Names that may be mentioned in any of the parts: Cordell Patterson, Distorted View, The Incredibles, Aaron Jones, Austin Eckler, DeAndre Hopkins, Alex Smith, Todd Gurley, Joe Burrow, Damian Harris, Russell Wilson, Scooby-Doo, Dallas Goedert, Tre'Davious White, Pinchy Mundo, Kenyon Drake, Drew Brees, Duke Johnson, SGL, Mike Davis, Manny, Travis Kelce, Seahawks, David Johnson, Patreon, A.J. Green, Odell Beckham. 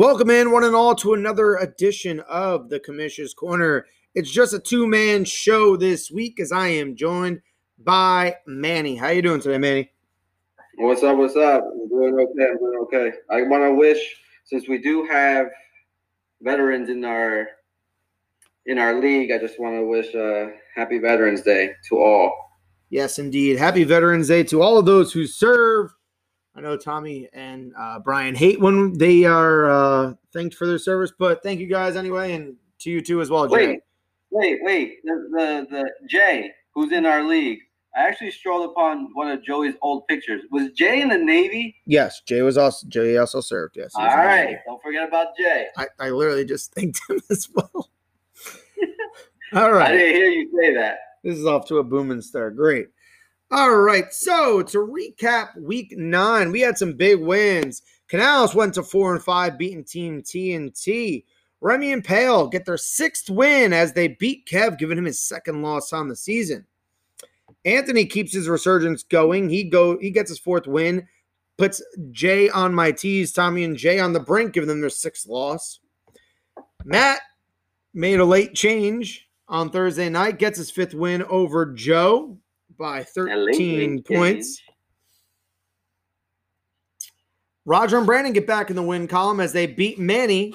Welcome in, one and all, to another edition of the Commissioner's Corner. It's just a two-man show this week as I am joined by Manny. How you doing today, Manny? What's up, what's up? I'm doing okay. I want to wish, since we do have veterans in our league, I just want to wish Happy Veterans Day to all. Yes, indeed. Happy Veterans Day to all of those who serve. I know Tommy and Brian hate when they are thanked for their service, but thank you guys anyway, and to you too as well, Jay. Wait. The Jay, who's in our league, I actually strolled upon one of Joey's old pictures. Was Jay in the Navy? Yes, Jay also served, yes. All right, don't forget about Jay. I literally just thanked him as well. All right. I didn't hear you say that. This is off to a booming start. Great. All right, so to recap week 9, we had some big wins. Canales went to 4-5, beating Team TNT. Remy and Pale get their 6th win as they beat Kev, giving him his 2nd loss on the season. Anthony keeps his resurgence going. He gets his 4th win, puts Jay on my tees, Tommy and Jay on the brink, giving them their 6th loss. Matt made a late change on Thursday night, gets his 5th win over Joe by 13 points. Roger and Brandon get back in the win column as they beat Manny,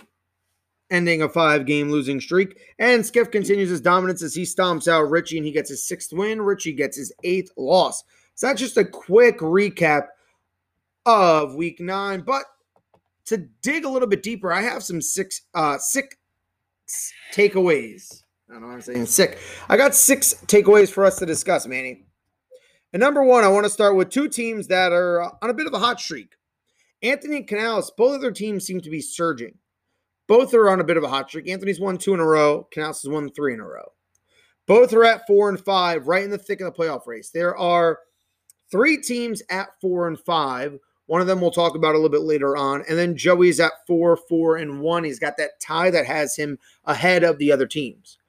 ending a 5-game losing streak. And Skiff continues his dominance as he stomps out Richie, and he gets his 6th win. Richie gets his 8th loss. So that's just a quick recap of week 9. But to dig a little bit deeper, I have some six takeaways. I don't know what I'm saying. Sick. I got 6 takeaways for us to discuss, Manny. And number one, I want to start with two teams that are on a bit of a hot streak. Anthony and Canales, both of their teams seem to be surging. Both are on a bit of a hot streak. Anthony's won 2 in a row. Canales has won 3 in a row. Both are at 4-5, right in the thick of the playoff race. There are 3 teams at 4-5. One of them we'll talk about a little bit later on. And then Joey's at 4-1. He's got that tie that has him ahead of the other teams.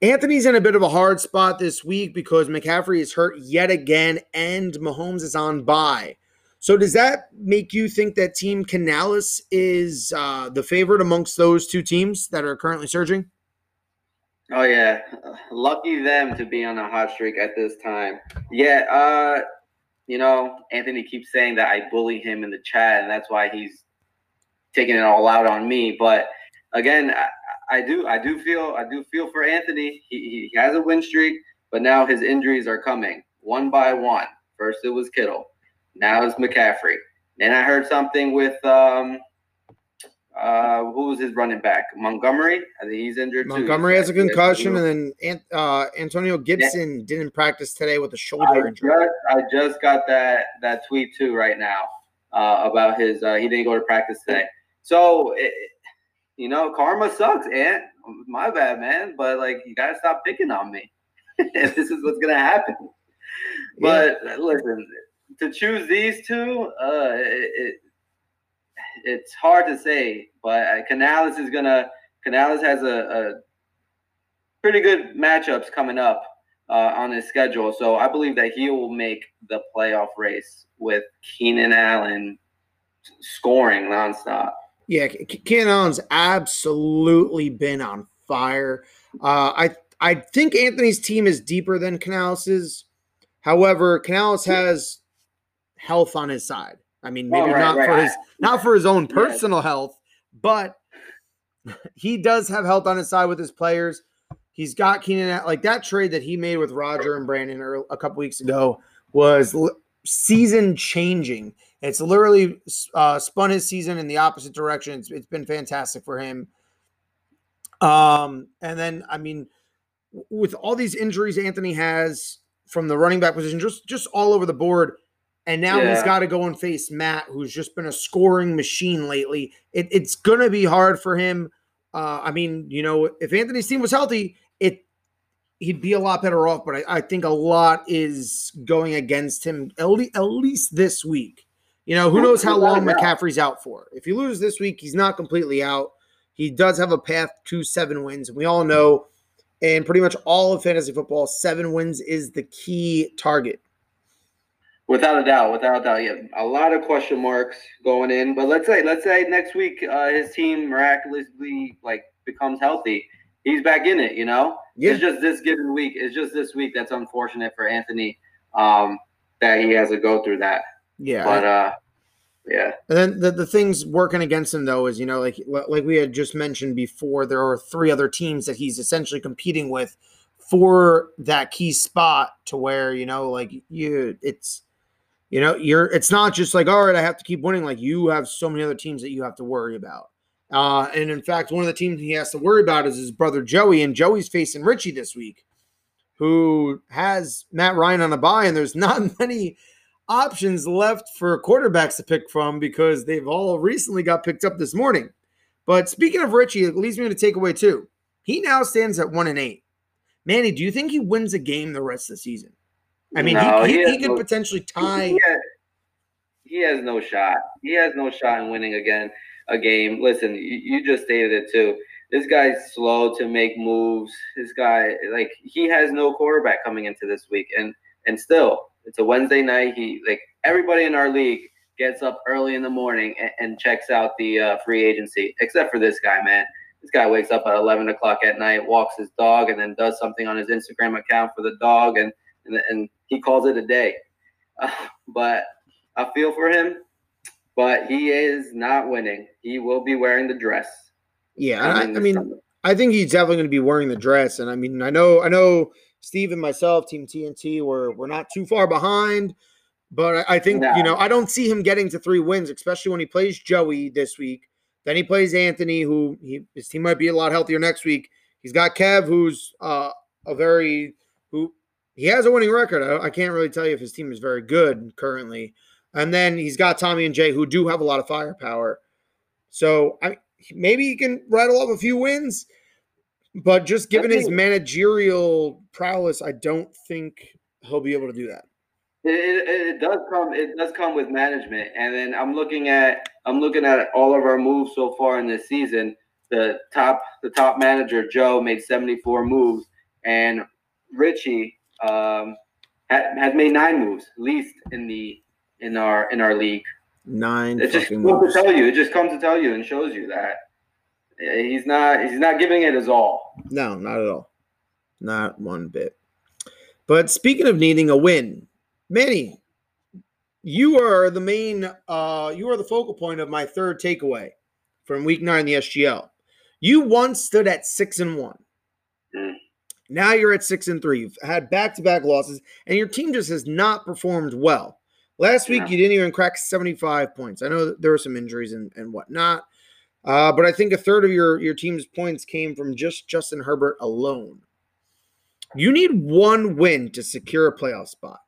Anthony's in a bit of a hard spot this week because McCaffrey is hurt yet again and Mahomes is on bye. So does that make you think that Team Canales is the favorite amongst those two teams that are currently surging? Oh, yeah. Lucky them to be on a hot streak at this time. Yeah, Anthony keeps saying that I bully him in the chat, and that's why he's taking it all out on me. But, again, I do feel for Anthony. He has a win streak, but now his injuries are coming one by one. First it was Kittle, now it's McCaffrey. Then I heard something with who was his running back? Montgomery. I think he's injured. Montgomery has a concussion, and then Antonio Gibson didn't practice today with a shoulder injury. I just got that tweet too right now about his. He didn't go to practice today, so. Karma sucks, Ant. My bad, man. But, you got to stop picking on me. This is what's going to happen. But, yeah. Listen, to choose these two, it's hard to say. But Canales has a pretty good matchups coming up on his schedule. So, I believe that he will make the playoff race with Keenan Allen scoring nonstop. Yeah, Keenan Allen's absolutely been on fire. I think Anthony's team is deeper than Canales'. However, Canales has health on his side. I mean, maybe for his own personal health, but he does have health on his side with his players. He's got Keenan, that trade that he made with Roger and Brandon a couple weeks ago was season changing. It's literally spun his season in the opposite direction. It's been fantastic for him. And then, with all these injuries Anthony has from the running back position, just all over the board, and now he's got to go and face Matt, who's just been a scoring machine lately. It's going to be hard for him. If Anthony's team was healthy, he'd be a lot better off, but I think a lot is going against him, at least this week. Who knows how long McCaffrey's out for. If he loses this week, he's not completely out. He does have a path to 7 wins. And we all know, in pretty much all of fantasy football, 7 wins is the key target. Without a doubt, yeah. A lot of question marks going in, but let's say next week his team miraculously becomes healthy. He's back in it, you know. Yeah. It's just this given week. It's just this week that's unfortunate for Anthony that he has to go through that. Yeah. But yeah. And then the things working against him though is, you know, like we had just mentioned before, there are three other teams that he's essentially competing with for that key spot to where, you know, it's not just like, all right, I have to keep winning. Like, you have so many other teams that you have to worry about. And in fact, one of the teams he has to worry about is his brother Joey, and Joey's facing Richie this week, who has Matt Ryan on a bye, and there's not many options left for quarterbacks to pick from because they've all recently got picked up this morning. But speaking of Richie, it leads me to takeaway two. He now stands at 1-8. Manny, do you think he wins a game the rest of the season? I mean, no, he could potentially tie. He has no shot. He has no shot in winning again a game. Listen, you just stated it too. This guy's slow to make moves. This guy, he has no quarterback coming into this week, and still, it's a Wednesday night. He everybody in our league gets up early in the morning and checks out the free agency, except for this guy, man. This guy wakes up at 11 o'clock at night, walks his dog, and then does something on his Instagram account for the dog, and he calls it a day. But I feel for him, but he is not winning. He will be wearing the dress. Yeah, I mean, I think he's definitely going to be wearing the dress. And, I mean, I know Steve and myself, Team TNT, we're not too far behind. But I think, no. You know, I don't see him getting to 3 wins, especially when he plays Joey this week. Then he plays Anthony, who his team might be a lot healthier next week. He's got Kev, who's he has a winning record. I can't really tell you if his team is very good currently. And then he's got Tommy and Jay, who do have a lot of firepower. So maybe he can rattle off a few wins. But just given his managerial prowess, I don't think he'll be able to do that. It does come with management. And then I'm looking at all of our moves so far in this season. The top manager, Joe, made 74 moves, and Richie has made 9 moves, least in our league. 9. It just comes to tell you. It just comes to tell you and shows you that he's not giving it his all. No, not at all, not one bit. But speaking of needing a win, Manny, you are the main. You are the focal point of my third takeaway from Week 9 in the SGL. You once stood at 6-1. Mm. Now you're at 6-3. You've had back-to-back losses, and your team just has not performed well. Last week, you didn't even crack 75 points. I know that there were some injuries and whatnot, but I think a third of your team's points came from just Justin Herbert alone. You need one win to secure a playoff spot.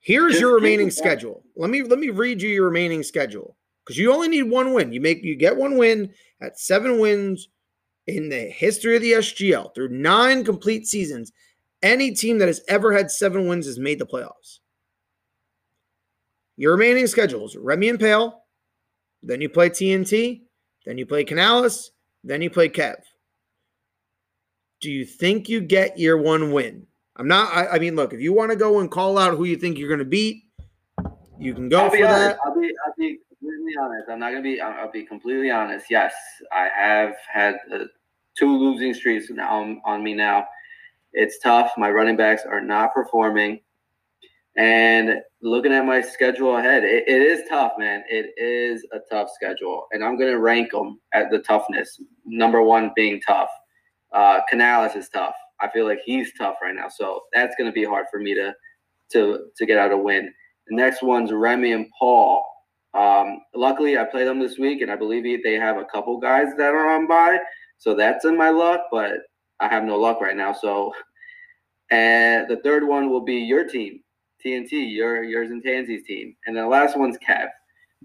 Here's your remaining schedule. Let me read you your remaining schedule, because you only need one win. You get one win at 7 wins. In the history of the SGL, through 9 complete seasons, any team that has ever had 7 wins has made the playoffs. Your remaining schedules: Remy and Pale, then you play TNT, then you play Canales, then you play Kev. Do you think you get your one win? I mean, look, if you want to go and call out who you think you're going to beat, you can go for that. I'll be completely honest. I'll be completely honest. Yes, I have had 2 losing streaks now on me now. It's tough. My running backs are not performing. And looking at my schedule ahead, it is tough, man. It is a tough schedule. And I'm going to rank them at the toughness, number 1 being tough. Canales is tough. I feel like he's tough right now. So that's going to be hard for me to get out a win. The next one's Remy and Paul. Luckily, I played them this week, and I believe they have a couple guys that are on bye, so that's in my luck, but I have no luck right now. So, and the third one will be your team, TNT, yours and Tansy's team. And the last one's Kev.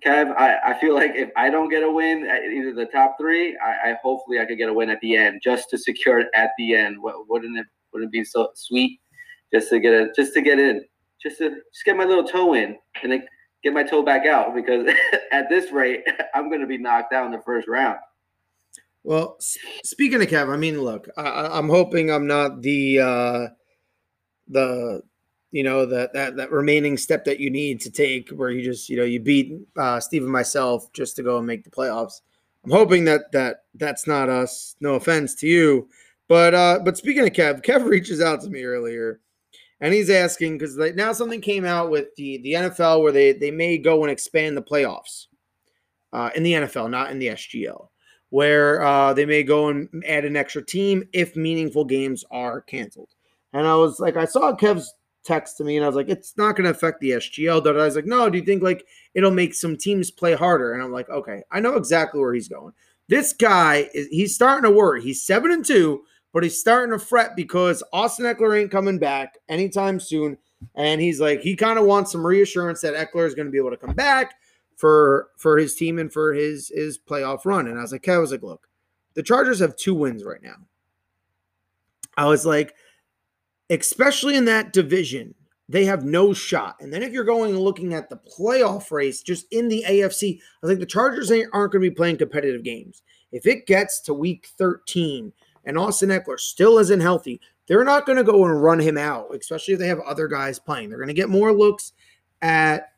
Kev, I feel like if I don't get a win at either the top 3, I hopefully I could get a win at the end, just to secure it at the end. Wouldn't it be so sweet just to get my little toe in and then get my toe back out, because at this rate, I'm going to be knocked out in the first round. Well, speaking of Kev, I mean, look, I'm hoping I'm not the you know, that remaining step that you need to take where you just, you know, you beat Steve and myself just to go and make the playoffs. I'm hoping that's not us. No offense to you. But speaking of Kev reaches out to me earlier, and he's asking, because now something came out with the NFL where they may go and expand the playoffs in the NFL, not in the SGL, where they may go and add an extra team if meaningful games are canceled. And I was like, I saw Kev's text to me, and I was like, it's not going to affect the SGL. But I was like, no, do you think like it'll make some teams play harder? And I'm like, okay, I know exactly where he's going. This guy, he's starting to worry. He's 7-2. But he's starting to fret because Austin Eckler ain't coming back anytime soon. And he's like, he kind of wants some reassurance that Eckler is going to be able to come back for his team and for his playoff run. And I was like, okay, look, the Chargers have 2 wins right now. I was like, especially in that division, they have no shot. And then if you're going and looking at the playoff race just in the AFC, I think the Chargers aren't going to be playing competitive games. If it gets to week 13, and Austin Eckler still isn't healthy, they're not going to go and run him out, especially if they have other guys playing. They're going to get more looks at,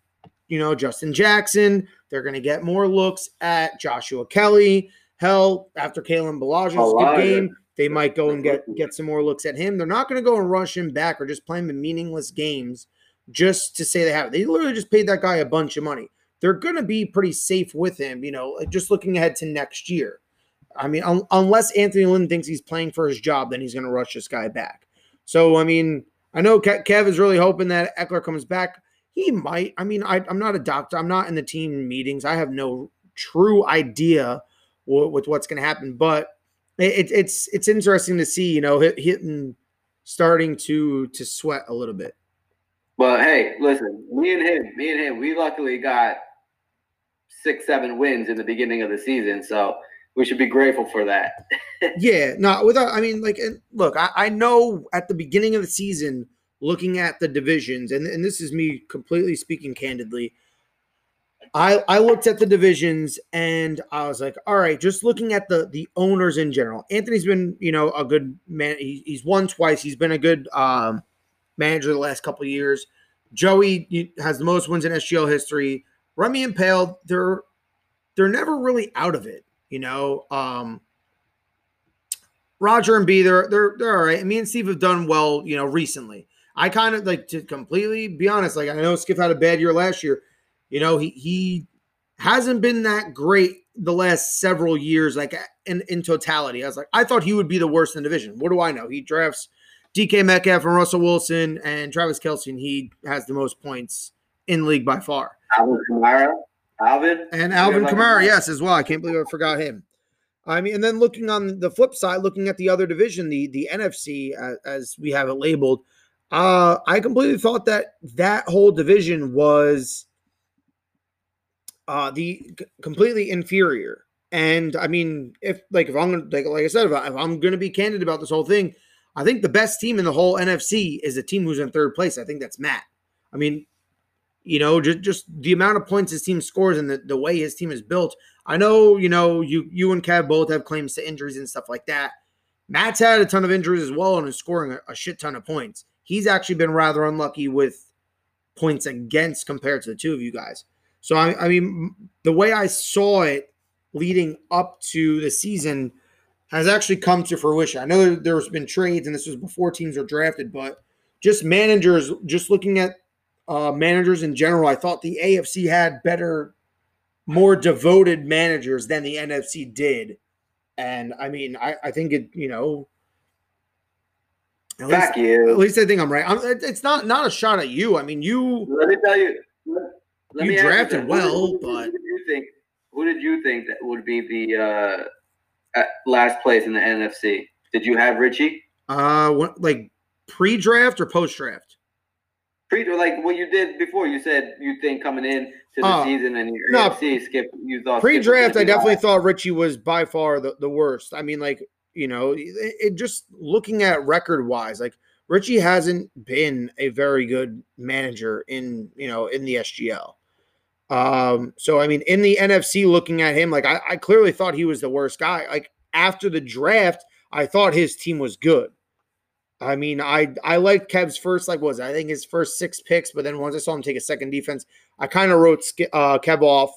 you know, Justin Jackson. They're going to get more looks at Joshua Kelly. Hell, after Kalen Balajian's good game, they might go and get some more looks at him. They're not going to go and rush him back or just play him in meaningless games just to say they have it. They literally just paid that guy a bunch of money. They're going to be pretty safe with him, you know, just looking ahead to next year. I mean, unless Anthony Lynn thinks he's playing for his job, then he's going to rush this guy back. So, I mean, I know Kev is really hoping that Eckler comes back. He might. I mean, I'm not a doctor. I'm not in the team meetings. I have no true idea with what's going to happen. But it's interesting to see, you know, Hinton starting to sweat a little bit. But, hey, listen, me and him, we luckily got 6-7 wins in the beginning of the season. So – we should be grateful for that. Yeah, no, without. I mean, like, look, I know at the beginning of the season, looking at the divisions, and this is me completely speaking candidly. I looked at the divisions and I was like, all right, just looking at the owners in general. Anthony's been, you know, a good man. He's won twice. He's been a good manager the last couple of years. Joey has the most wins in SGL history. Remy and Pale, they're never really out of it. You know, Roger and B, they're all right. Me and Steve have done well, you know, recently. I kind of like to completely be honest. Like, I know Skip had a bad year last year. You know, he hasn't been that great the last several years, like in totality. I was like, I thought he would be the worst in the division. What do I know? He drafts DK Metcalf and Russell Wilson and Travis Kelce, and he has the most points in the league by far. Alvin Kamara, yes, as well. I can't believe I forgot him. I mean, and then looking on the flip side, looking at the other division, the NFC, as we have it labeled, I completely thought that whole division was the completely inferior. And I mean, if I'm gonna be candid about this whole thing, I think the best team in the whole NFC is a team who's in third place. I think that's Matt. I mean. You know, just the amount of points his team scores and the way his team is built. I know, you know, you and Kev both have claims to injuries and stuff like that. Matt's had a ton of injuries as well and is scoring a shit ton of points. He's actually been rather unlucky with points against compared to the two of you guys. So, I mean, the way I saw it leading up to the season has actually come to fruition. I know there's been trades, and this was before teams were drafted, but just managers, just looking at managers in general, I thought the AFC had better, more devoted managers than the NFC did. And I mean, I think it, you know, at least I think I'm right. It's not a shot at you. I mean, let me tell you, you drafted well, but who did you think that would be the last place in the NFC? Did you have Richie? What, like pre-draft or post-draft? Like what you did before, you said you think coming in to the season and your AFC, Skip, you thought pre-draft. I definitely thought Richie was by far the worst. I mean, like, you know, it just looking at record wise, like Richie hasn't been a very good manager in, you know, in the SGL. So I mean, in the NFC, looking at him, like I clearly thought he was the worst guy. Like after the draft, I thought his team was good. I mean, I liked Kev's first, I think his first six picks, but then once I saw him take a second defense, I kind of wrote Kev off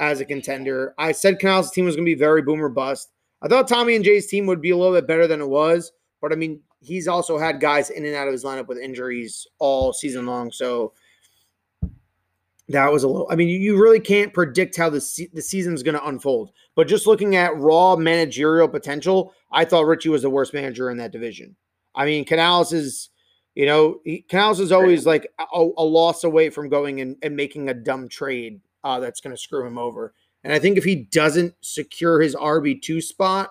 as a contender. I said Canales' team was going to be very boom or bust. I thought Tommy and Jay's team would be a little bit better than it was, but, I mean, he's also had guys in and out of his lineup with injuries all season long, so that was a little – I mean, you really can't predict how the season's going to unfold. But just looking at raw managerial potential, I thought Richie was the worst manager in that division. I mean, Canales is, you know, Canales is always like a loss away from going and making a dumb trade that's going to screw him over. And I think if he doesn't secure his RB2 spot,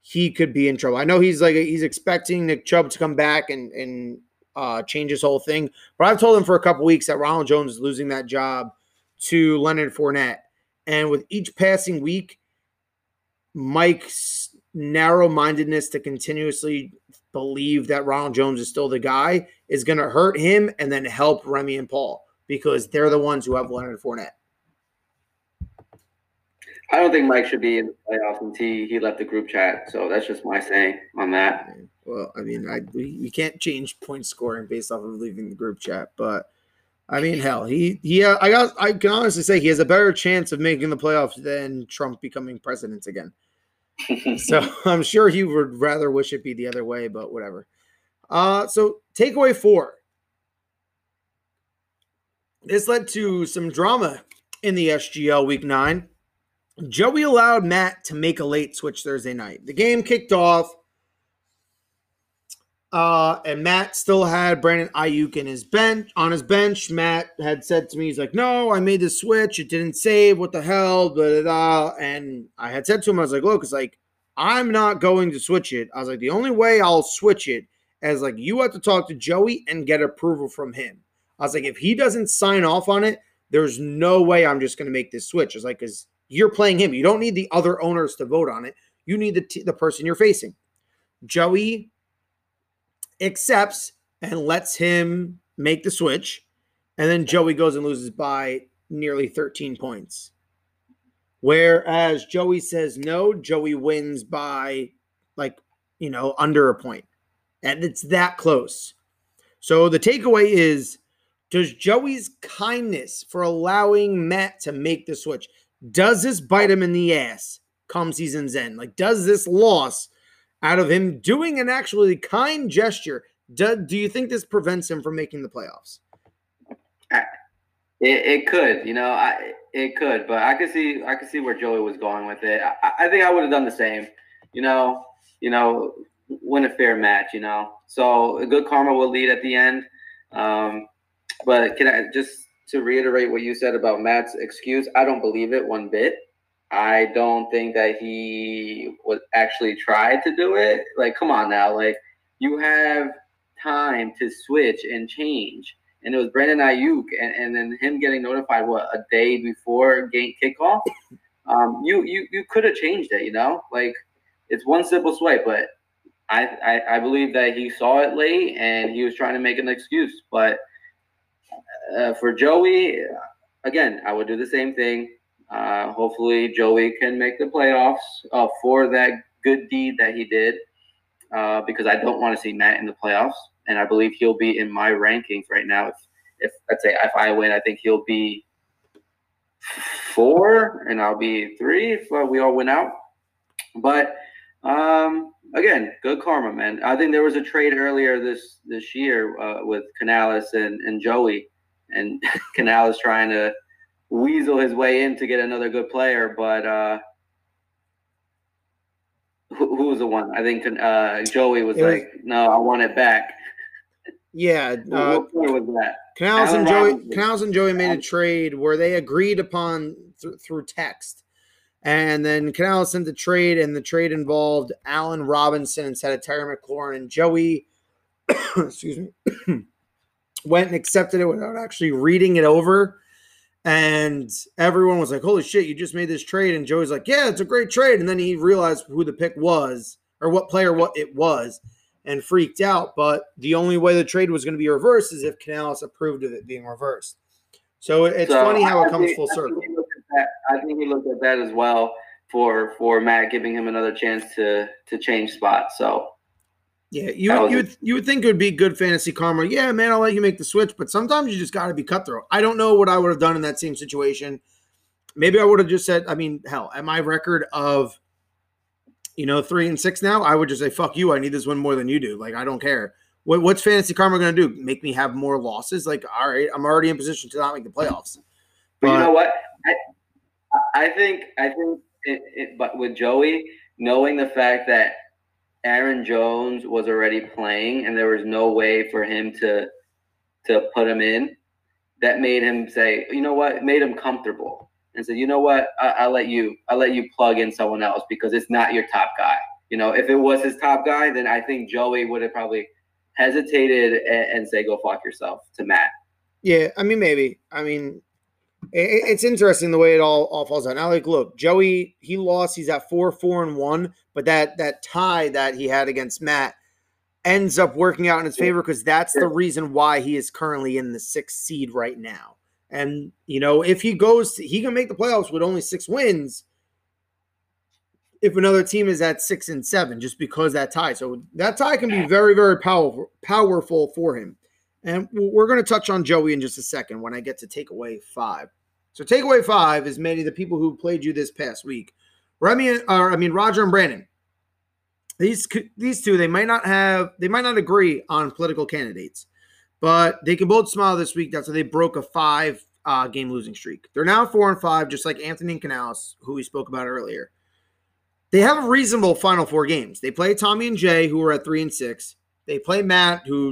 he could be in trouble. I know he's expecting Nick Chubb to come back and change his whole thing. But I've told him for a couple weeks that Ronald Jones is losing that job to Leonard Fournette. And with each passing week, Mike's narrow-mindedness to continuously believe that Ronald Jones is still the guy is going to hurt him and then help Remy and Paul because they're the ones who have Leonard Fournette. I don't think Mike should be in the playoffs until he left the group chat, so that's just my saying on that. Well, I mean, you can't change point scoring based off of leaving the group chat, but I mean, hell, I can honestly say he has a better chance of making the playoffs than Trump becoming president again. So I'm sure he would rather wish it be the other way, but whatever. So takeaway 4. This led to some drama in the SGL Week 9. Joey allowed Matt to make a late switch Thursday night. The game kicked off, and Matt still had Brandon Ayuk on his bench. Matt had said to me, he's like, no, I made the switch. It didn't save. What the hell? Blah, blah, blah. And I had said to him, I was like, look, it's like, I'm not going to switch it. I was like, the only way I'll switch it is like you have to talk to Joey and get approval from him. I was like, if he doesn't sign off on it, there's no way I'm just going to make this switch. I was like, because you're playing him. You don't need the other owners to vote on it. You need the person you're facing. Joey accepts and lets him make the switch, and then Joey goes and loses by nearly 13 points. Whereas Joey says no, Joey wins by under a point. And it's that close. So the takeaway is, does Joey's kindness for allowing Matt to make the switch, does this bite him in the ass come season's end? Like, does this loss out of him doing an actually kind gesture, do you think this prevents him from making the playoffs? It could, it could, but I could see where Joey was going with it. I think I would have done the same, win a fair match, so a good karma will lead at the end. But can I just, to reiterate what you said about Matt's excuse, I don't believe it one bit. I don't think that he was actually tried to do it. Like, come on now. Like, you have time to switch and change. And it was Brandon Ayuk and then him getting notified, a day before game kickoff? You could have changed it, Like, it's one simple swipe. But I believe that he saw it late and he was trying to make an excuse. But for Joey, again, I would do the same thing. Hopefully Joey can make the playoffs for that good deed that he did, because I don't want to see Matt in the playoffs, and I believe he'll be in my rankings right now. If let's say if I win, I think he'll be 4 and I'll be 3 if we all win out. But again, good karma, man. I think there was a trade earlier this year with Canales and Joey, and Canales trying to weasel his way in to get another good player. But who was the one? I think Joey was no, I want it back. Yeah. What player was that? Canales and Joey made a trade where they agreed upon through text. And then Canales sent the trade, and the trade involved Allen Robinson instead of Terry McLaurin. And Joey, excuse me, went and accepted it without actually reading it over. And everyone was like, holy shit, you just made this trade. And Joey's like, yeah, it's a great trade. And then he realized who the pick was or what player it was and freaked out. But the only way the trade was going to be reversed is if Canales approved of it being reversed. So it's funny how it comes full circle. I think he looked at that as well for Matt giving him another chance to change spots. So Yeah, you would think it would be good fantasy karma. Yeah, man, I'll let you make the switch, but sometimes you just got to be cutthroat. I don't know what I would have done in that same situation. Maybe I would have just said, I mean, hell, at my record of, 3-6 now, I would just say, fuck you, I need this win more than you do. Like, I don't care. What's fantasy karma going to do? Make me have more losses? Like, all right, I'm already in position to not make the playoffs. But you know what? I think but with Joey, knowing the fact that Aaron Jones was already playing and there was no way for him to put him in, that made him say, you know what? It made him comfortable and said, you know what? I'll let you plug in someone else because it's not your top guy. If it was his top guy, then I think Joey would have probably hesitated and say, go fuck yourself to Matt. Yeah, I mean, maybe. I mean, it's interesting the way it all falls out. Now, like, look, Joey, he lost. He's at 4-4-1, but that tie that he had against Matt ends up working out in his favor because that's the reason why he is currently in the 6th seed right now. And, if he goes, he can make the playoffs with only 6 wins if another team is at 6-7 just because that tie. So that tie can be very, very powerful for him. And we're going to touch on Joey in just a second when I get to takeaway 5. So takeaway 5 is many of the people who played you this past week. Roger and Brandon. These two, they might not agree on political candidates, but they can both smile this week. That's why they broke a 5-game losing streak. They're now 4-5, just like Anthony and Canales, who we spoke about earlier. They have a reasonable final 4 games. They play Tommy and Jay, who are at 3-6. They play Matt, who,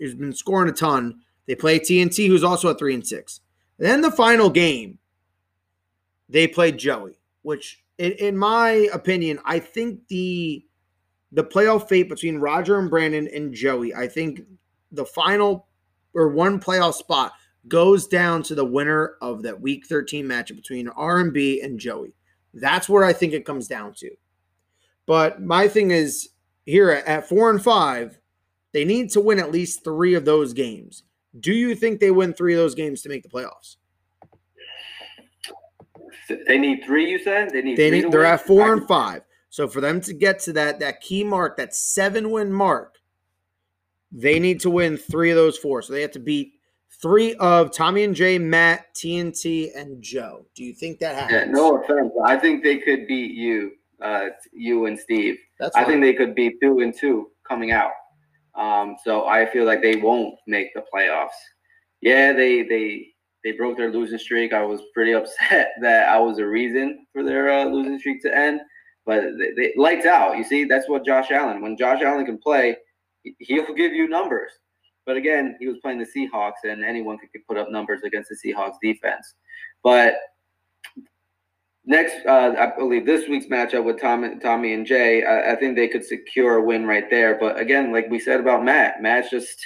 has been scoring a ton. They play TNT, who's also at 3-6. Then the final game, they played Joey, which, in my opinion, I think the playoff fate between Roger and Brandon and Joey, I think the final or one playoff spot goes down to the winner of that Week 13 matchup between R&B and Joey. That's where I think it comes down to. But my thing is here at 4-5, they need to win at least 3 of those games. Do you think they win 3 of those games to make the playoffs? They need 3, you said? They're at 4-5. So for them to get to that key mark, that 7-win mark, they need to win 3 of those 4. So they have to beat 3 of Tommy and Jay, Matt, TNT, and Joe. Do you think that happens? Yeah, no offense. I think they could beat you and Steve. I think they could beat 2-2 coming out. So I feel like they won't make the playoffs. Yeah, they broke their losing streak. I was pretty upset that I was a reason for their losing streak to end. But they lights out. You see, that's what Josh Allen. When Josh Allen can play, he'll give you numbers. But again, he was playing the Seahawks, and anyone could put up numbers against the Seahawks defense. But next, I believe this week's matchup with Tommy and Jay, I think they could secure a win right there. But again, like we said about Matt's just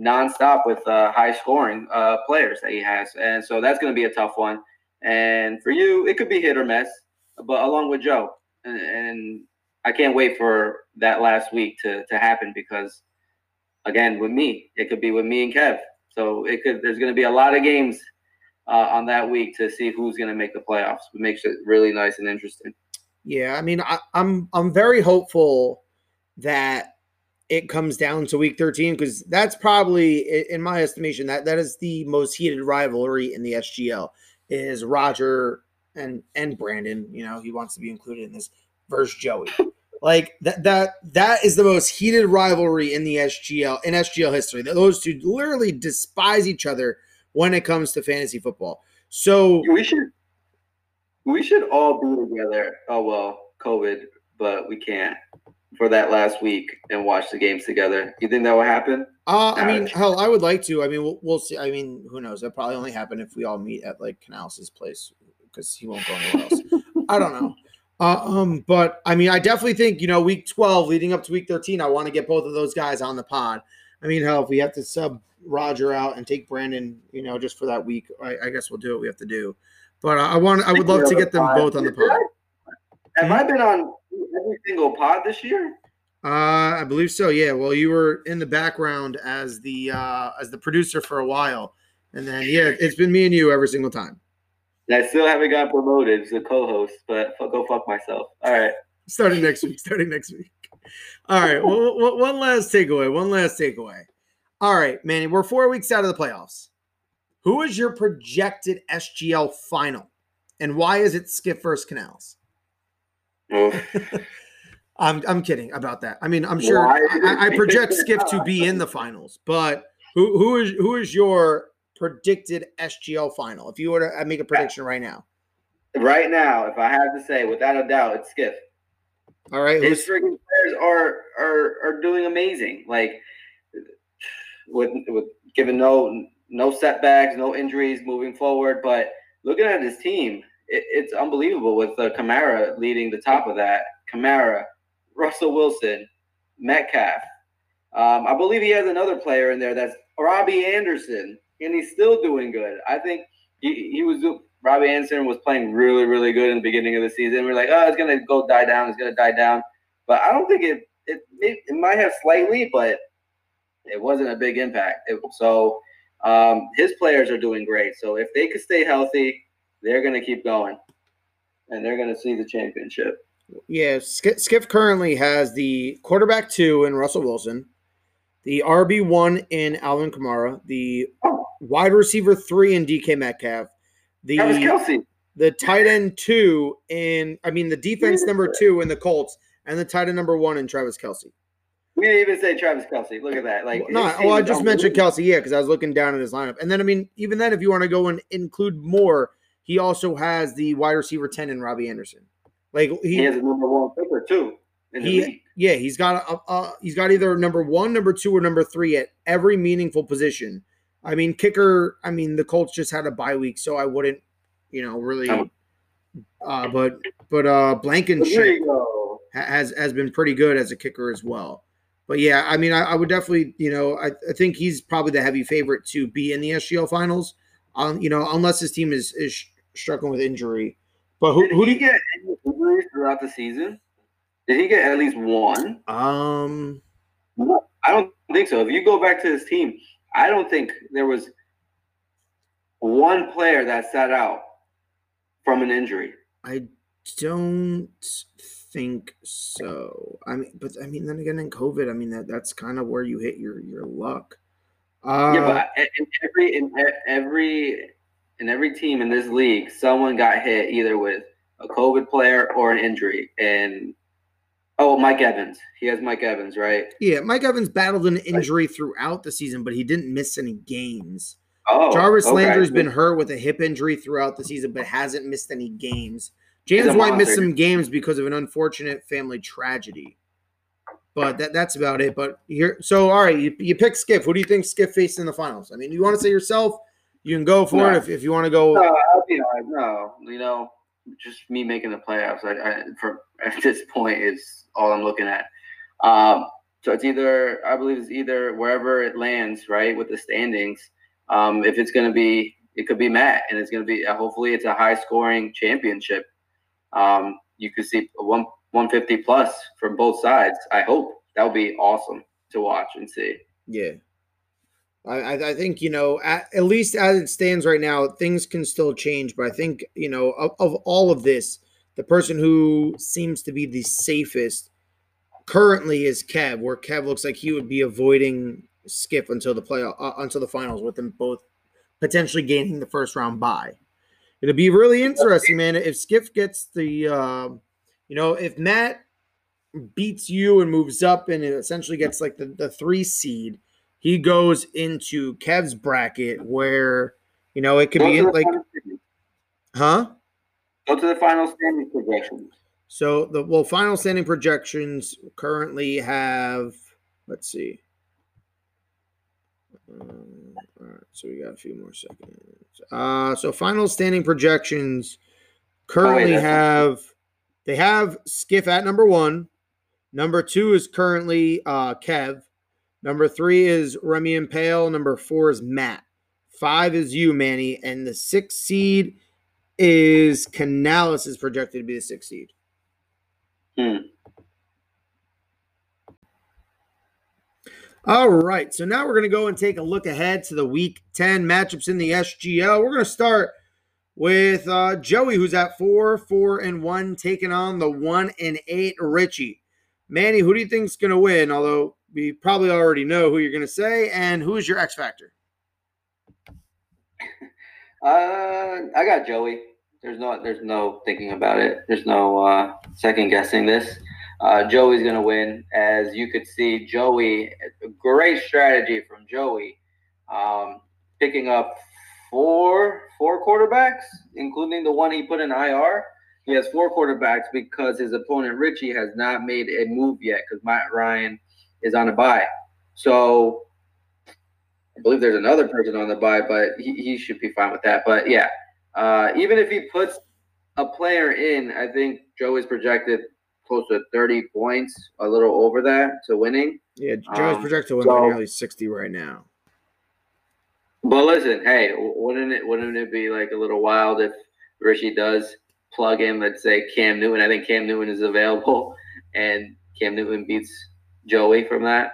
nonstop with high-scoring players that he has. And so that's going to be a tough one. And for you, it could be hit or miss, but along with Joe. And I can't wait for that last week to happen because, again, with me, it could be with me and Kev. So there's going to be a lot of games on that week to see who's going to make the playoffs. It makes it really nice and interesting. Yeah, I mean, I'm very hopeful that it comes down to Week 13 because that's probably, in my estimation, that is the most heated rivalry in the SGL is Roger and Brandon. He wants to be included in this versus Joey. Like that is the most heated rivalry in the SGL in SGL history. Those two literally despise each other when it comes to fantasy football. So we should all be together. Oh, well, COVID, but we can't for that last week and watch the games together. You think that will happen? I mean, hell, I would like to. I mean, we'll see. I mean, who knows? That probably only happen if we all meet at like Canales' place because he won't go anywhere else. I don't know. But I mean, I definitely think, week 12 leading up to week 13, I want to get both of those guys on the pod. I mean, hell, if we have to sub Roger out and take Brandon, just for that week, I guess we'll do what we have to do. But I would love to get them both on the pod. Have I been on every single pod this year? I believe so. Yeah. Well, you were in the background as the producer for a while, and then yeah, it's been me and you every single time. I still haven't got promoted as a co-host, but I'll go fuck myself. All right. Starting next week. All right. One last takeaway. All right, Manny, we're 4 weeks out of the playoffs. Who is your projected SGL final? And why is it Skiff versus Canales? I'm kidding about that. I mean, I'm sure I project Skiff to be in the finals, but who is your predicted SGL final? If you were to make a prediction right now. Right now, if I have to say, without a doubt, it's Skiff. All right. His freaking players are doing amazing. Like with given no setbacks, no injuries moving forward, but looking at his team, it's unbelievable with Kamara leading the top of that. Kamara, Russell Wilson, Metcalf. I believe he has another player in there that's Robbie Anderson, and he's still doing good. I think Robbie Anderson was playing really, really good in the beginning of the season. We're like, oh, it's going to go die down. It's going to die down. But I don't think it might have slightly, but it wasn't a big impact. His players are doing great. So if they could stay healthy, they're going to keep going, and they're going to see the championship. Yeah, Skiff currently has the quarterback 2 in Russell Wilson, the RB1 in Alvin Kamara, the wide receiver 3 in DK Metcalf, Travis Kelce, the tight end 2 in – I mean, the defense number 2 in the Colts, and the tight end number 1 in Travis Kelce. We didn't even say Travis Kelce. Look at that. I just mentioned Kelce, yeah, because I was looking down at his lineup. And then, I mean, even then, if you want to go and include more, he also has the wide receiver 10 in Robbie Anderson. Like he has a number 1 picker too. He's got he's got either number 1, number 2, or number 3 at every meaningful position. I mean, kicker. I mean, the Colts just had a bye week, so I wouldn't, really. But Blankenship has been pretty good as a kicker as well. But, yeah, I mean, I would definitely, I think he's probably the heavy favorite to be in the SGL finals, unless his team is struggling with injury. But who did he get any injuries throughout the season? Did he get at least one? I don't think so. If you go back to his team, I don't think there was one player that sat out from an injury. I don't think so. I mean, then again, in COVID, I mean, that's kind of where you hit your luck. But in every team in this league, someone got hit either with a COVID player or an injury. And Mike Evans, he has Mike Evans, right? Yeah, Mike Evans battled an injury throughout the season, but he didn't miss any games. Jarvis Landry's been hurt with a hip injury throughout the season, but hasn't missed any games. James White missed some games because of an unfortunate family tragedy, but that's about it. But all right, you pick Skiff. Who do you think Skiff faced in the finals? I mean, you want to say yourself, you can go for it if you want to go. Just me making the playoffs. At this point is all I'm looking at. So I believe it's either wherever it lands, right, with the standings. If it's going to be, it could be Matt, and it's going to be hopefully it's a high scoring championship. You could see 150 plus from both sides. I hope that would be awesome to watch and see. Yeah. I think, at least as it stands right now, things can still change. But I think, of all of this, the person who seems to be the safest currently is Kev, where Kev looks like he would be avoiding Skip until until the finals, with them both potentially gaining the first round bye. It'll be really interesting, man. If Skiff gets the, if Matt beats you and moves up and it essentially gets like the 3 seed, he goes into Kev's bracket where, it could be like, Go to the final standing projections. So final standing projections currently have, let's see. All right, so we got a few more seconds. So final standing projections currently have Skiff at number 1. Number 2 is currently Kev. Number 3 is Remy and Pale. Number 4 is Matt. 5 is you, Manny, and the 6th seed is Canales, is projected to be the 6th seed. All right, so now we're going to go and take a look ahead to the Week 10 matchups in the SGL. We're going to start with Joey, who's at 4-1, taking on the 1-8 Richie. Manny, who do you think is going to win? Although we probably already know who you're going to say. And who is your X Factor? I got Joey. There's no thinking about it. There's no second guessing this. Joey's going to win. As you could see, Joey, a great strategy from Joey, picking up four quarterbacks, including the one he put in IR. He has four quarterbacks because his opponent, Richie, has not made a move yet because Matt Ryan is on a bye. So I believe there's another person on the bye, but he should be fine with that. But, yeah, even if he puts a player in, I think Joey's projected close to 30 points, a little over that, to winning. Yeah, Joey's projected to win by nearly 60 right now. But listen, hey, wouldn't it be like a little wild if Rishi does plug in, let's say, Cam Newton? I think Cam Newton is available, and Cam Newton beats Joey from that.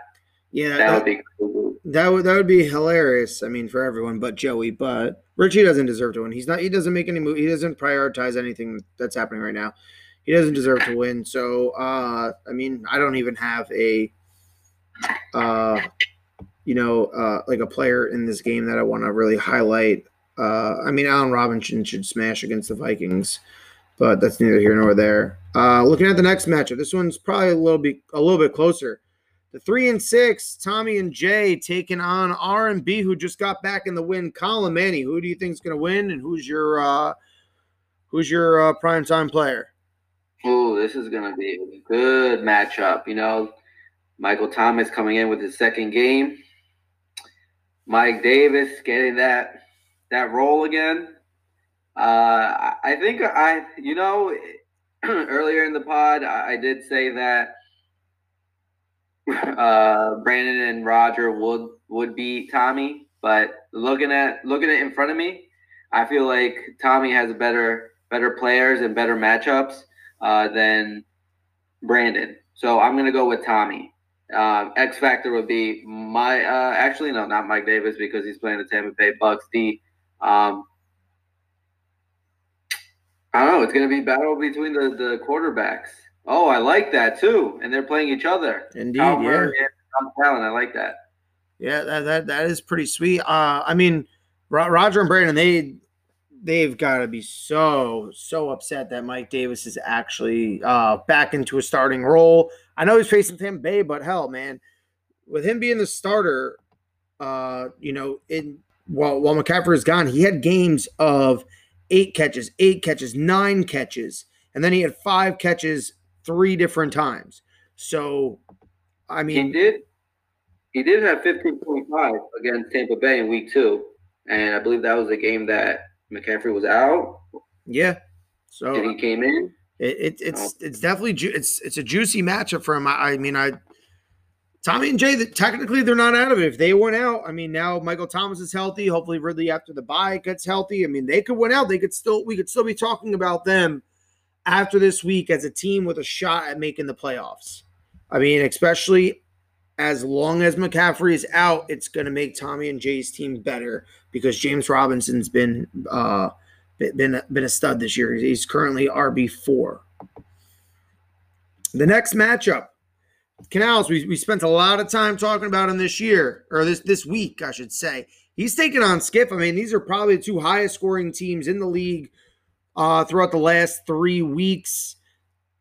Yeah, that would be cool. That would be hilarious. I mean, for everyone but Joey. But Richie doesn't deserve to win. He doesn't make any move. He doesn't prioritize anything that's happening right now. He doesn't deserve to win. So I mean, I don't even have a like a player in this game that I want to really highlight. I mean, Allen Robinson should smash against the Vikings, but that's neither here nor there. Looking at the next matchup, this one's probably a little bit closer. The 3-6, Tommy and Jay taking on R&B, who just got back in the win column. Manny, who do you think is going to win, and who's your primetime player? Ooh, this is going to be a good matchup. You know, Michael Thomas coming in with his second game. Mike Davis getting that role again. I think earlier in the pod, I did say that Brandon and Roger would beat Tommy, but looking at in front of me, I feel like Tommy has better players and better matchups than Brandon. So I'm going to go with Tommy. X factor would be my actually no, not Mike Davis, because he's playing the Tampa Bay Bucks. I don't know. It's going to be battle between the quarterbacks. Oh, I like that too. And they're playing each other. Indeed, Kyle Murray and Tom Allen. I like that. Yeah, that is pretty sweet. I mean, Roger and Brandon, they've got to be so upset that Mike Davis is actually back into a starting role. I know he's facing Tampa Bay, but hell, man, with him being the starter, while McCaffrey is gone, he had games of 8 catches, 9 catches, and then he had 5 catches 3 different times. So, I mean, he did have 15.5 against Tampa Bay in week 2, and I believe that was a game that McCaffrey was out. Yeah, so and he came in. It's definitely it's a juicy matchup for him. I mean Tommy and Jay, technically they're not out of it. If they went out, I mean, now Michael Thomas is healthy. Hopefully Ridley after the bye gets healthy. I mean, they could win out. We could still be talking about them after this week as a team with a shot at making the playoffs. I mean, especially as long as McCaffrey is out, it's going to make Tommy and Jay's team better because James Robinson's been a stud this year. He's currently RB4. The next matchup, Canales, we spent a lot of time talking about him this year, or this week, I should say. He's taking on Skip. I mean, these are probably the two highest scoring teams in the league throughout the last 3 weeks.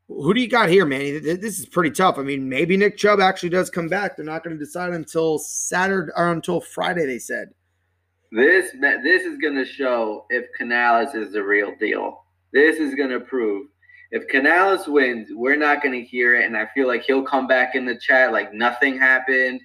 Who do you got here, Manny? This is pretty tough. I mean, maybe Nick Chubb actually does come back. They're not going to decide until Saturday or until Friday, they said. This is going to show if Canales is the real deal. This is going to prove. If Canales wins, we're not going to hear it, and I feel like he'll come back in the chat like nothing happened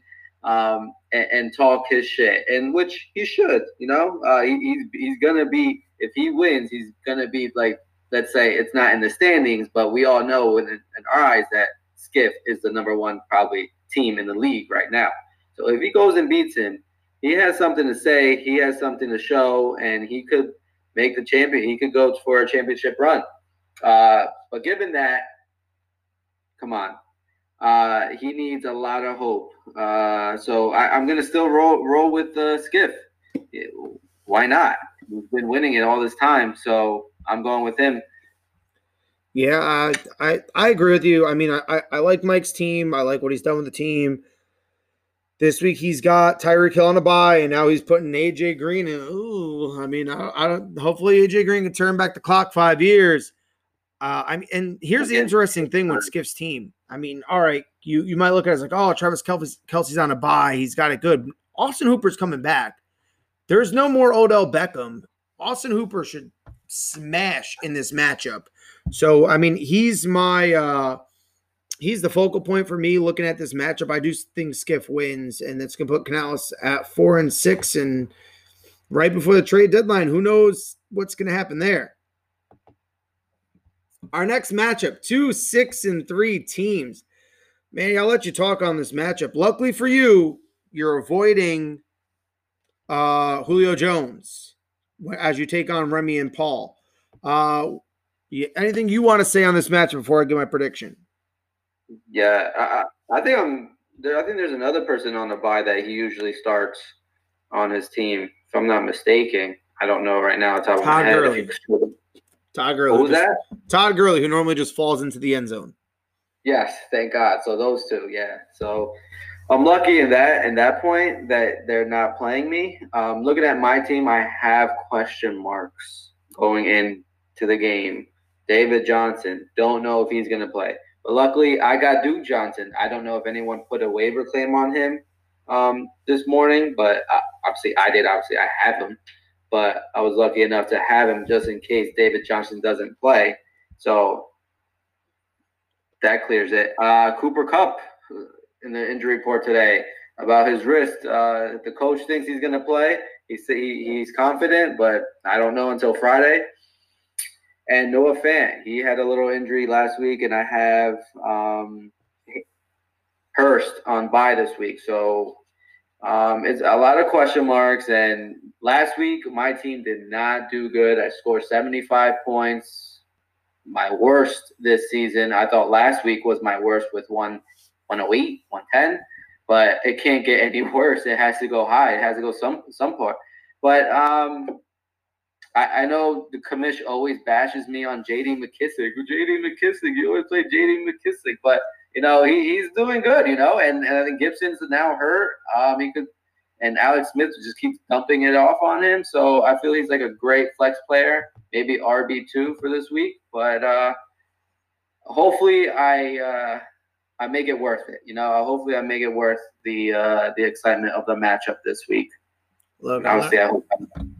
and talk his shit, and which he should. You know, he's going to be – if he wins, he's going to be like, let's say it's not in the standings, but we all know in our eyes that Skiff is the number 1 probably team in the league right now. So if he goes and beats him, he has something to say, he has something to show, and he could make the champion. He could go for a championship run. But given that, come on, he needs a lot of hope. So I'm going to still roll with Skiff. Why not? He's been winning it all this time, so I'm going with him. Yeah, I agree with you. I mean, I like Mike's team. I like what he's done with the team. This week he's got Tyreek Hill on a bye, and now he's putting A.J. Green in. Ooh, I mean, hopefully A.J. Green can turn back the clock 5 years. And here's the interesting thing with Skiff's team. I mean, all right, you might look at it as like, oh, Travis Kelce's on a bye. He's got it good. Austin Hooper's coming back. There's no more Odell Beckham. Austin Hooper should smash in this matchup. So, I mean, he's the focal point for me looking at this matchup. I do think Skiff wins, and that's going to put Canales at 4-6, and right before the trade deadline, who knows what's going to happen there. Our next matchup, 2-6-3 teams. Manny, I'll let you talk on this matchup. Luckily for you, you're avoiding Julio Jones as you take on Remy and Paul. Anything you want to say on this matchup before I give my prediction? Yeah, I think I'm there. I think there's another person on the bye that he usually starts on his team, if I'm not mistaken. I don't know right now. Todd Gurley. Todd Gurley. Who's that? Todd Gurley, who normally just falls into the end zone. Yes, thank God. So those two, yeah. So I'm lucky in that point that they're not playing me. Looking at my team, I have question marks going into the game. David Johnson, don't know if he's going to play. But luckily, I got Duke Johnson. I don't know if anyone put a waiver claim on him this morning, but obviously I did. Obviously, I have him. But I was lucky enough to have him just in case David Johnson doesn't play. So that clears it. Cooper Kupp in the injury report today about his wrist. The coach thinks he's going to play. He's confident, but I don't know until Friday. And Noah Fant, he had a little injury last week, and I have Hurst on bye this week. So it's a lot of question marks. And last week, my team did not do good. I scored 75 points, my worst this season. I thought last week was my worst with 108, 110. But it can't get any worse. It has to go high. It has to go some part. But I know the commish always bashes me on J.D. McKissic. J.D. McKissic, you always play J.D. McKissic. But, you know, he's doing good, you know. And I think Gibson's now hurt. And Alex Smith just keeps dumping it off on him. So I feel he's like a great flex player, maybe RB2 for this week. But hopefully I make it worth it. You know, hopefully I make it worth the excitement of the matchup this week. Look, honestly,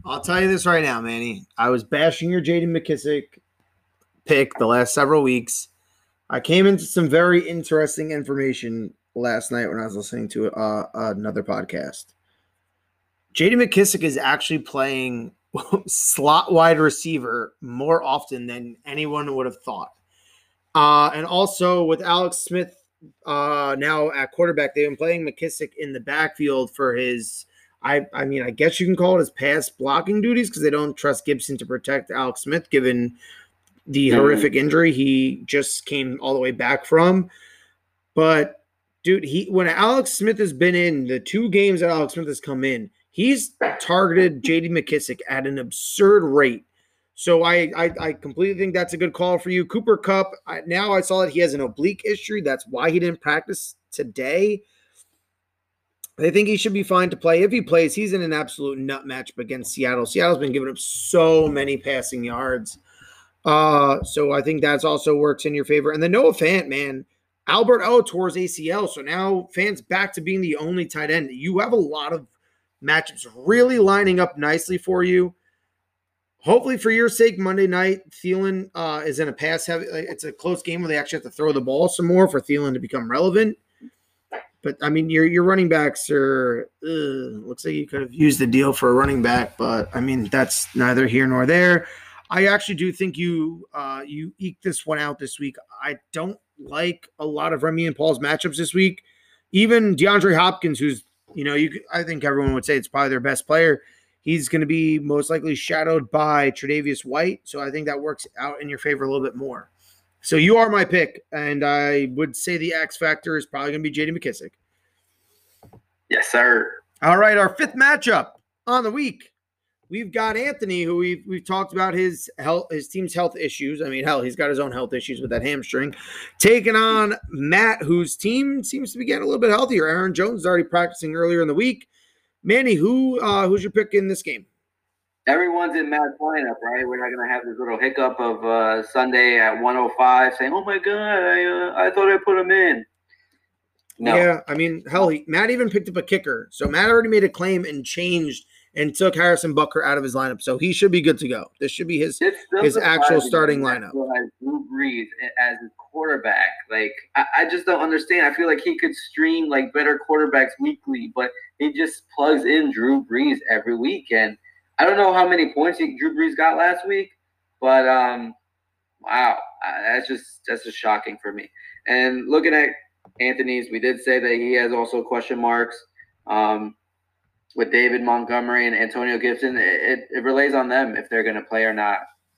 I'll tell you this right now, Manny. I was bashing your J.D. McKissic pick the last several weeks. I came into some very interesting information last night when I was listening to another podcast. J.D. McKissic is actually playing slot wide receiver more often than anyone would have thought. And also with Alex Smith now at quarterback, they've been playing McKissic in the backfield for his – I mean, I guess you can call it his pass blocking duties because they don't trust Gibson to protect Alex Smith given the horrific injury he just came all the way back from. But, dude, when Alex Smith has been in, the two games that Alex Smith has come in, he's targeted J.D. McKissic at an absurd rate. So I completely think that's a good call for you. Cooper Kupp, now I saw that he has an oblique issue. That's why he didn't practice today. They think he should be fine to play. If he plays, he's in an absolute nut matchup against Seattle. Seattle's been giving up so many passing yards. So I think that's also works in your favor. And then Noah Fant, man, Albert O tore his ACL. So now Fant's back to being the only tight end. You have a lot of matchups really lining up nicely for you. Hopefully for your sake, Monday night, Thielen is in a pass heavy. It's a close game where they actually have to throw the ball some more for Thielen to become relevant. But, I mean, your running backs are – looks like you could have used the deal for a running back. But, I mean, that's neither here nor there. I actually do think you eke this one out this week. I don't like a lot of Remy and Paul's matchups this week. Even DeAndre Hopkins, who's – you know, I think everyone would say it's probably their best player. He's going to be most likely shadowed by Tre'Davious White. So, I think that works out in your favor a little bit more. So you are my pick, and I would say the X factor is probably going to be J.D. McKissic. Yes, sir. All right, our fifth matchup on the week, we've got Anthony, who we've talked about his health, his team's health issues. I mean, hell, he's got his own health issues with that hamstring. Taking on Matt, whose team seems to be getting a little bit healthier. Aaron Jones is already practicing earlier in the week. Manny, who's your pick in this game? Everyone's in Matt's lineup, right? We're not going to have this little hiccup of Sunday at 1:05 saying, "Oh my God, I thought I put him in." No. Yeah, I mean, hell, Matt even picked up a kicker. So Matt already made a claim and changed and took Harrison Butker out of his lineup. So he should be good to go. This should be his actual starting lineup. Drew Brees as his quarterback. Like, I just don't understand. I feel like he could stream, like, better quarterbacks weekly, but he just plugs in Drew Brees every week. And I don't know how many points Drew Brees got last week, but wow, that's just shocking for me. And looking at Anthony's, we did say that he has also question marks with David, Montgomery, and Antonio Gibson. It relays on them if they're going to play or not.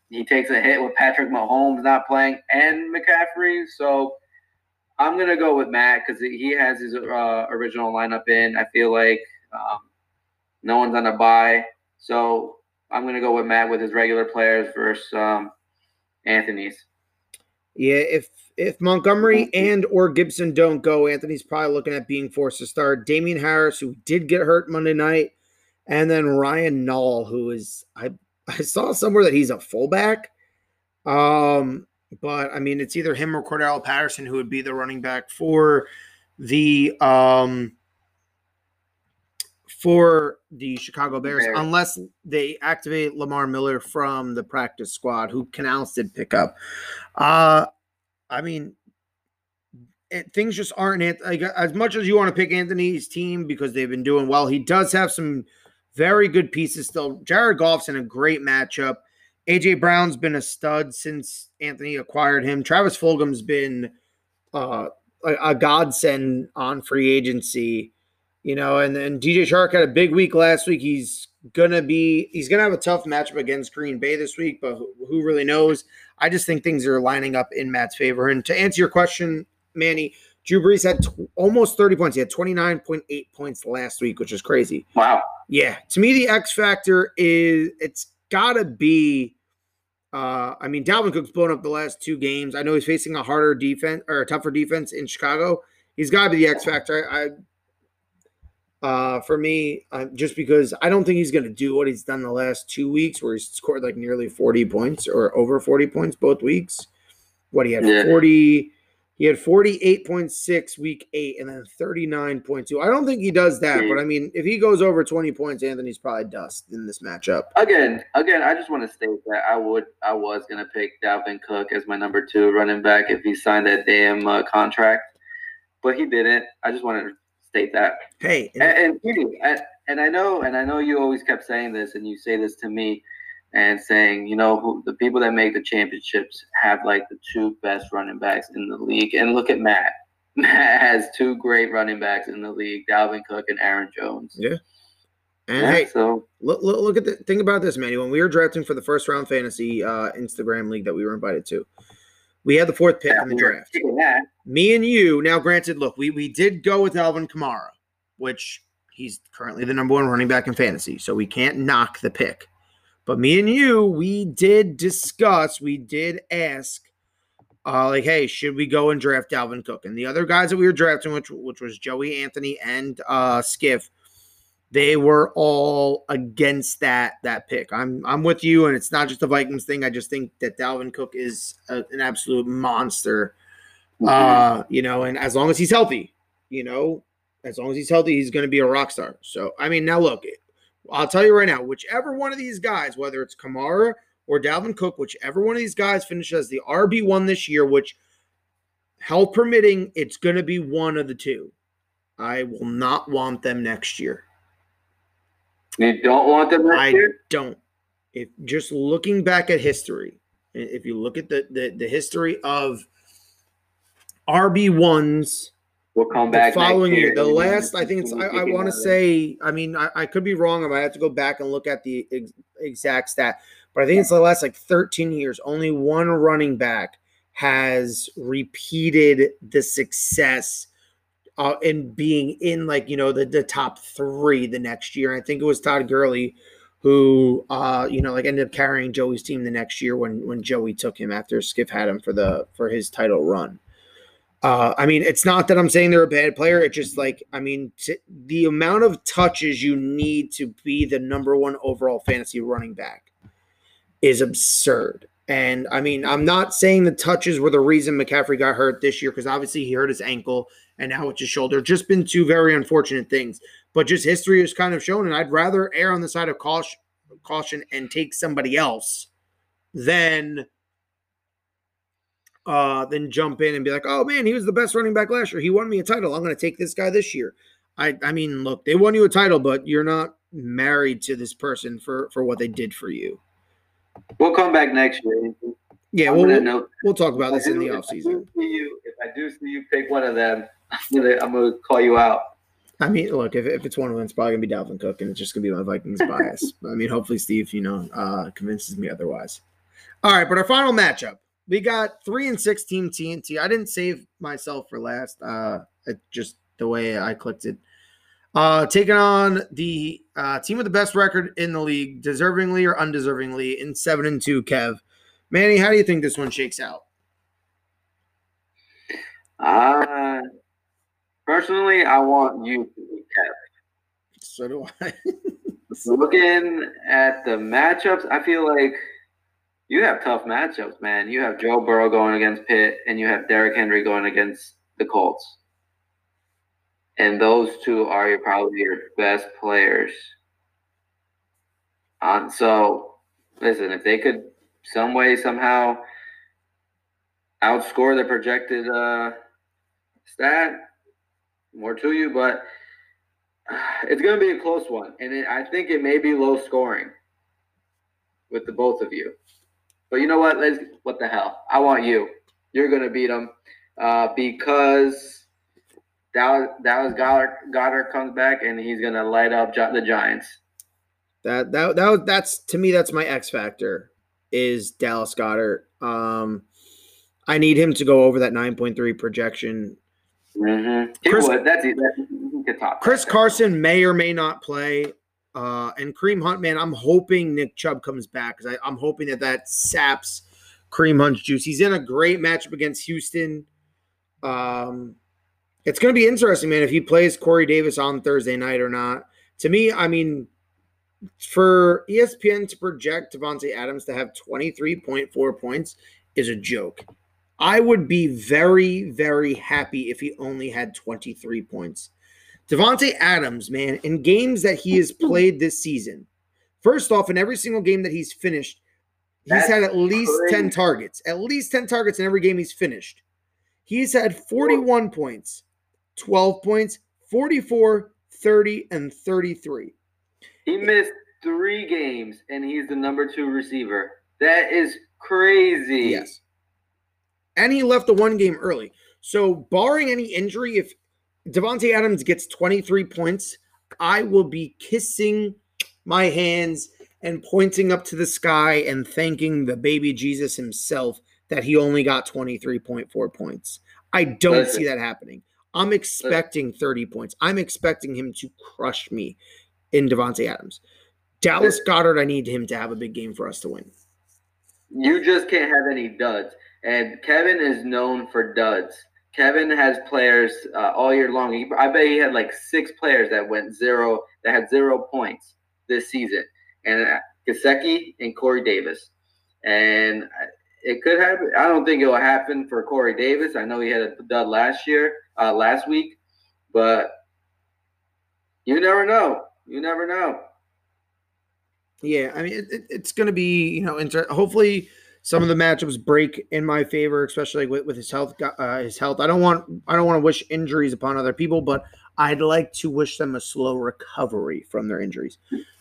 He takes a hit with Patrick Mahomes not playing and McCaffrey. So I'm going to go with Matt because he has his original lineup in. I feel like no one's on a bye. So I'm going to go with Matt with his regular players versus Anthony's. Yeah, if Montgomery and or Gibson don't go, Anthony's probably looking at being forced to start. Damian Harris, who did get hurt Monday night, and then Ryan Nall, who is I saw somewhere that he's a fullback. But, I mean, it's either him or Cordell Patterson, who would be the running back for the Chicago Bears, unless they activate Lamar Miller from the practice squad, who Canales did pick up. I mean, things just aren't – like, as much as you want to pick Anthony's team because they've been doing well, he does have some very good pieces still. Jared Goff's in a great matchup. A.J. Brown's been a stud since Anthony acquired him. Travis Fulgham's been a godsend on free agency. You know, and then DJ Chark had a big week last week. He's gonna have a tough matchup against Green Bay this week, but who really knows? I just think things are lining up in Matt's favor. And to answer your question, Manny, Drew Brees had almost 30 points. He had 29.8 points last week, which is crazy. Wow. Yeah. To me, the X factor is it's gotta be. I mean, Dalvin Cook's blown up the last two games. I know he's facing a harder defense or a tougher defense in Chicago. He's gotta be the X factor. For me, just because I don't think he's going to do what he's done the last 2 weeks where he's scored like nearly 40 points or over 40 points both weeks. What he had, 40, he had 48.6 week 8 and then 39.2. I don't think he does that, but I mean, if he goes over 20 points, Anthony's probably dust in this matchup. Again, I just want to state that I was going to pick Dalvin Cook as my number 2 running back if he signed that damn contract, but he didn't. I just wanted to state that. Hey, and I know you always kept saying this, and you say this to me, and saying, you know, the people that make the championships have like the 2 best running backs in the league. And look at Matt. Matt has 2 great running backs in the league: Dalvin Cook and Aaron Jones. Yeah. And yeah, hey, so look at think about this, Manny. When we were drafting for the first round fantasy Instagram league that we were invited to, we had the 4th pick in the draft. Me and you, now granted, look, we did go with Alvin Kamara, which he's currently the number 1 running back in fantasy, so we can't knock the pick. But me and you, we did ask, like, hey, should we go and draft Dalvin Cook? And the other guys that we were drafting, which was Joey, Anthony, and Skiff, they were all against that pick. I'm with you, and it's not just the Vikings thing. I just think that Dalvin Cook is an absolute monster, you know. And as long as he's healthy, you know, he's going to be a rock star. So, I mean, now look, I'll tell you right now, whichever one of these guys, whether it's Kamara or Dalvin Cook, whichever one of these guys finishes as the RB1 this year, which, hell permitting, it's going to be one of the 2. I will not want them next year. You don't want them next year? I don't. If just looking back at history, if you look at the history of RB1s, we'll come back the following year. The last, I think it's, I want to say, I mean, I could be wrong. I might have to go back and look at the exact stat, but I think it's the last like 13 years. Only one running back has repeated the success and being in, like, you know, the top 3 the next year. And I think it was Todd Gurley who, ended up carrying Joey's team the next year when Joey took him after Skip had him for his title run. It's not that I'm saying they're a bad player. It's just the amount of touches you need to be the number one overall fantasy running back is absurd. And, I'm not saying the touches were the reason McCaffrey got hurt this year because obviously he hurt his ankle and now it's his shoulder. Just been two very unfortunate things. But just history has kind of shown, and I'd rather err on the side of caution and take somebody else than jump in and be like, oh, man, he was the best running back last year. He won me a title. I'm going to take this guy this year. Look, they won you a title, but you're not married to this person for what they did for you. We'll come back next year. Yeah, we'll talk about this in the offseason. If I do see you pick one of them, I'm going to call you out. If it's one of them, it's probably going to be Dalvin Cook, and it's just going to be my Vikings bias. Hopefully Steve, convinces me otherwise. All right, but our final matchup. We got 3-6 Team TNT. I didn't save myself for last. Just the way I clicked it. Taking on the team with the best record in the league, deservingly or undeservingly, in 7-2, Kev. Manny, how do you think this one shakes out? Personally, I want you to be Kev. So do I. Looking at the matchups, I feel like you have tough matchups, man. You have Joe Burrow going against Pitt, and you have Derrick Henry going against the Colts. And those two are probably your best players. If they could some way, somehow outscore the projected stat, more to you. But it's going to be a close one. And I think it may be low scoring with the both of you. But you know what? What the hell? I want you. You're going to beat them because – Dallas Goedert comes back and he's gonna light up the Giants. That's to me, that's my X factor is Dallas Goedert. I need him to go over that 9.3 projection. Mm-hmm. Chris Carson may or may not play. And Kareem Hunt, man, I'm hoping Nick Chubb comes back because I'm hoping that saps Kareem Hunt's juice. He's in a great matchup against Houston. It's going to be interesting, man, if he plays Corey Davis on Thursday night or not. To me, for ESPN to project Davante Adams to have 23.4 points is a joke. I would be very, very happy if he only had 23 points. Davante Adams, man, in games that he has played this season, first off, in every single game that he's finished, he's had at least 10 targets. At least 10 targets in every game he's finished. He's had 41 points. 12 points, 44, 30, and 33. He missed 3 games, and he's the number 2 receiver. That is crazy. Yes. And he left the one game early. So barring any injury, if Davante Adams gets 23 points, I will be kissing my hands and pointing up to the sky and thanking the baby Jesus himself that he only got 23.4 points. I don't see that happening. I'm expecting 30 points. I'm expecting him to crush me in Davante Adams. Dallas Goedert, I need him to have a big game for us to win. You just can't have any duds. And Kevin is known for duds. Kevin has players all year long. I bet he had 6 players that had 0 points this season. And Gesicki and Corey Davis. And it could happen. I don't think it will happen for Corey Davis. I know he had a dud last week, but you never know. Yeah, it's going to be hopefully some of the matchups break in my favor, especially with his health. I don't want to wish injuries upon other people, but I'd like to wish them a slow recovery from their injuries.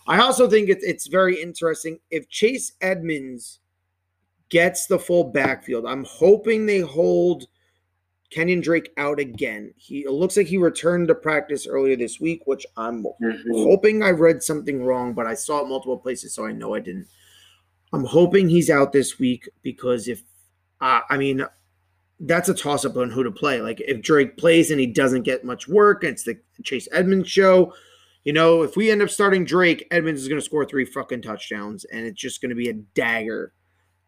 I also think it's very interesting if Chase Edmonds gets the full backfield. I'm hoping they hold Kenyon Drake out again. It looks like he returned to practice earlier this week, which I'm hoping I read something wrong, but I saw it multiple places, so I know I didn't. I'm hoping he's out this week because that's a toss-up on who to play. If Drake plays and he doesn't get much work, and it's the Chase Edmonds show, You know, if we end up starting Drake, Edmonds is going to score 3 fucking touchdowns, and it's just going to be a dagger.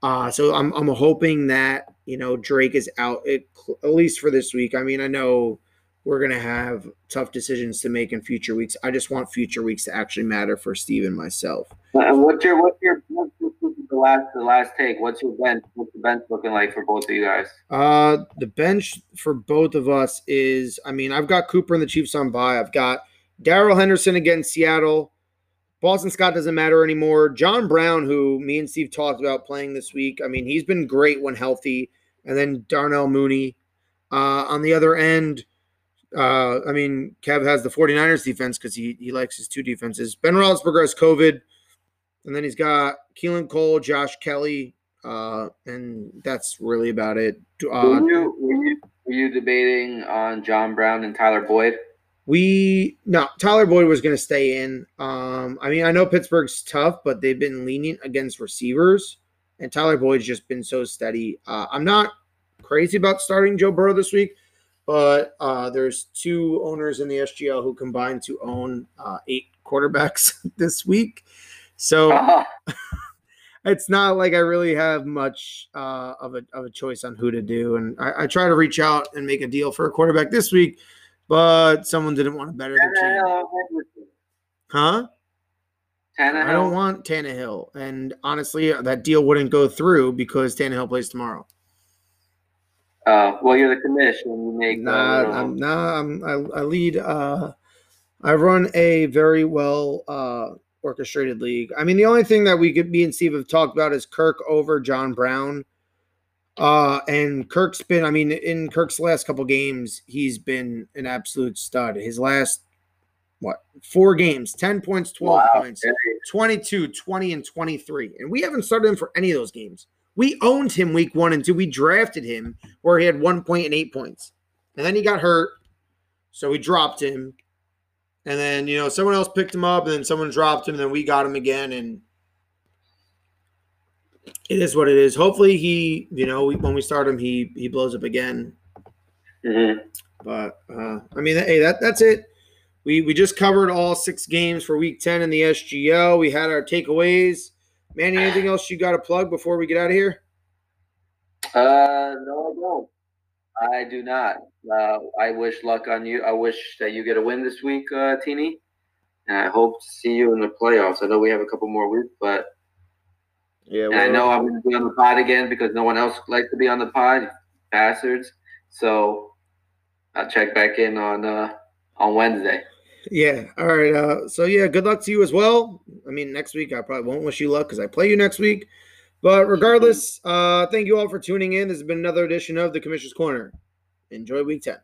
So I'm hoping that, you know, Drake is out, at least for this week. I mean, I know we're going to have tough decisions to make in future weeks. I just want future weeks to actually matter for Steve and myself. And what's your take? What's your bench? What's the bench looking like for both of you guys? The bench for both of us is, I mean, I've got Cooper and the Chiefs on bye. I've got Darrell Henderson against Seattle. Boston Scott doesn't matter anymore. John Brown, who me and Steve talked about playing this week, I mean, he's been great when healthy. And then Darnell Mooney. On the other end, I mean, Kev has the 49ers defense because he likes his 2 defenses. Ben Roethlisberger has COVID. And then he's got Keelan Cole, Josh Kelly, and that's really about it. Were you debating on John Brown and Tyler Boyd? No, Tyler Boyd was going to stay in. I mean, I know Pittsburgh's tough, but they've been lenient against receivers, and Tyler Boyd's just been so steady. I'm not crazy about starting Joe Burrow this week, but there's 2 owners in the SGL who combined to own 8 quarterbacks this week. So it's not like I really have much of a choice on who to do. And I try to reach out and make a deal for a quarterback this week, but someone didn't want to better their team. Huh? Tannehill. I don't want Tannehill. And honestly, that deal wouldn't go through because Tannehill plays tomorrow. Well, you're the commission. You make I lead. I run a very well orchestrated league. I mean, the only thing that me and Steve have talked about is Kirk over John Brown. And Kirk's been, I mean, in Kirk's last couple games, he's been an absolute stud. His last, 4 games, 10 points, 12 points, 22, 20, and 23. And we haven't started him for any of those games. We owned him week 1 and 2. We drafted him where he had 1 point and 8 points. And then he got hurt, so we dropped him. And then, you know, someone else picked him up, and then someone dropped him, and then we got him again, and it is what it is. Hopefully he, you know, when we start him, he blows up again. Mm-hmm. But, I mean, hey, that's it. We just covered all 6 games for Week 10 in the SGO. We had our takeaways. Manny, anything else you got to plug before we get out of here? No, I don't. I do not. I wish luck on you. I wish that you get a win this week, Teeny. And I hope to see you in the playoffs. I know we have a couple more weeks, but yeah, I know I'm going to be on the pod again because no one else likes to be on the pod, bastards. So I'll check back in on Wednesday. Yeah. All right. So, yeah, good luck to you as well. I mean, next week I probably won't wish you luck because I play you next week. But regardless, thank you all for tuning in. This has been another edition of The Commissioner's Corner. Enjoy Week 10.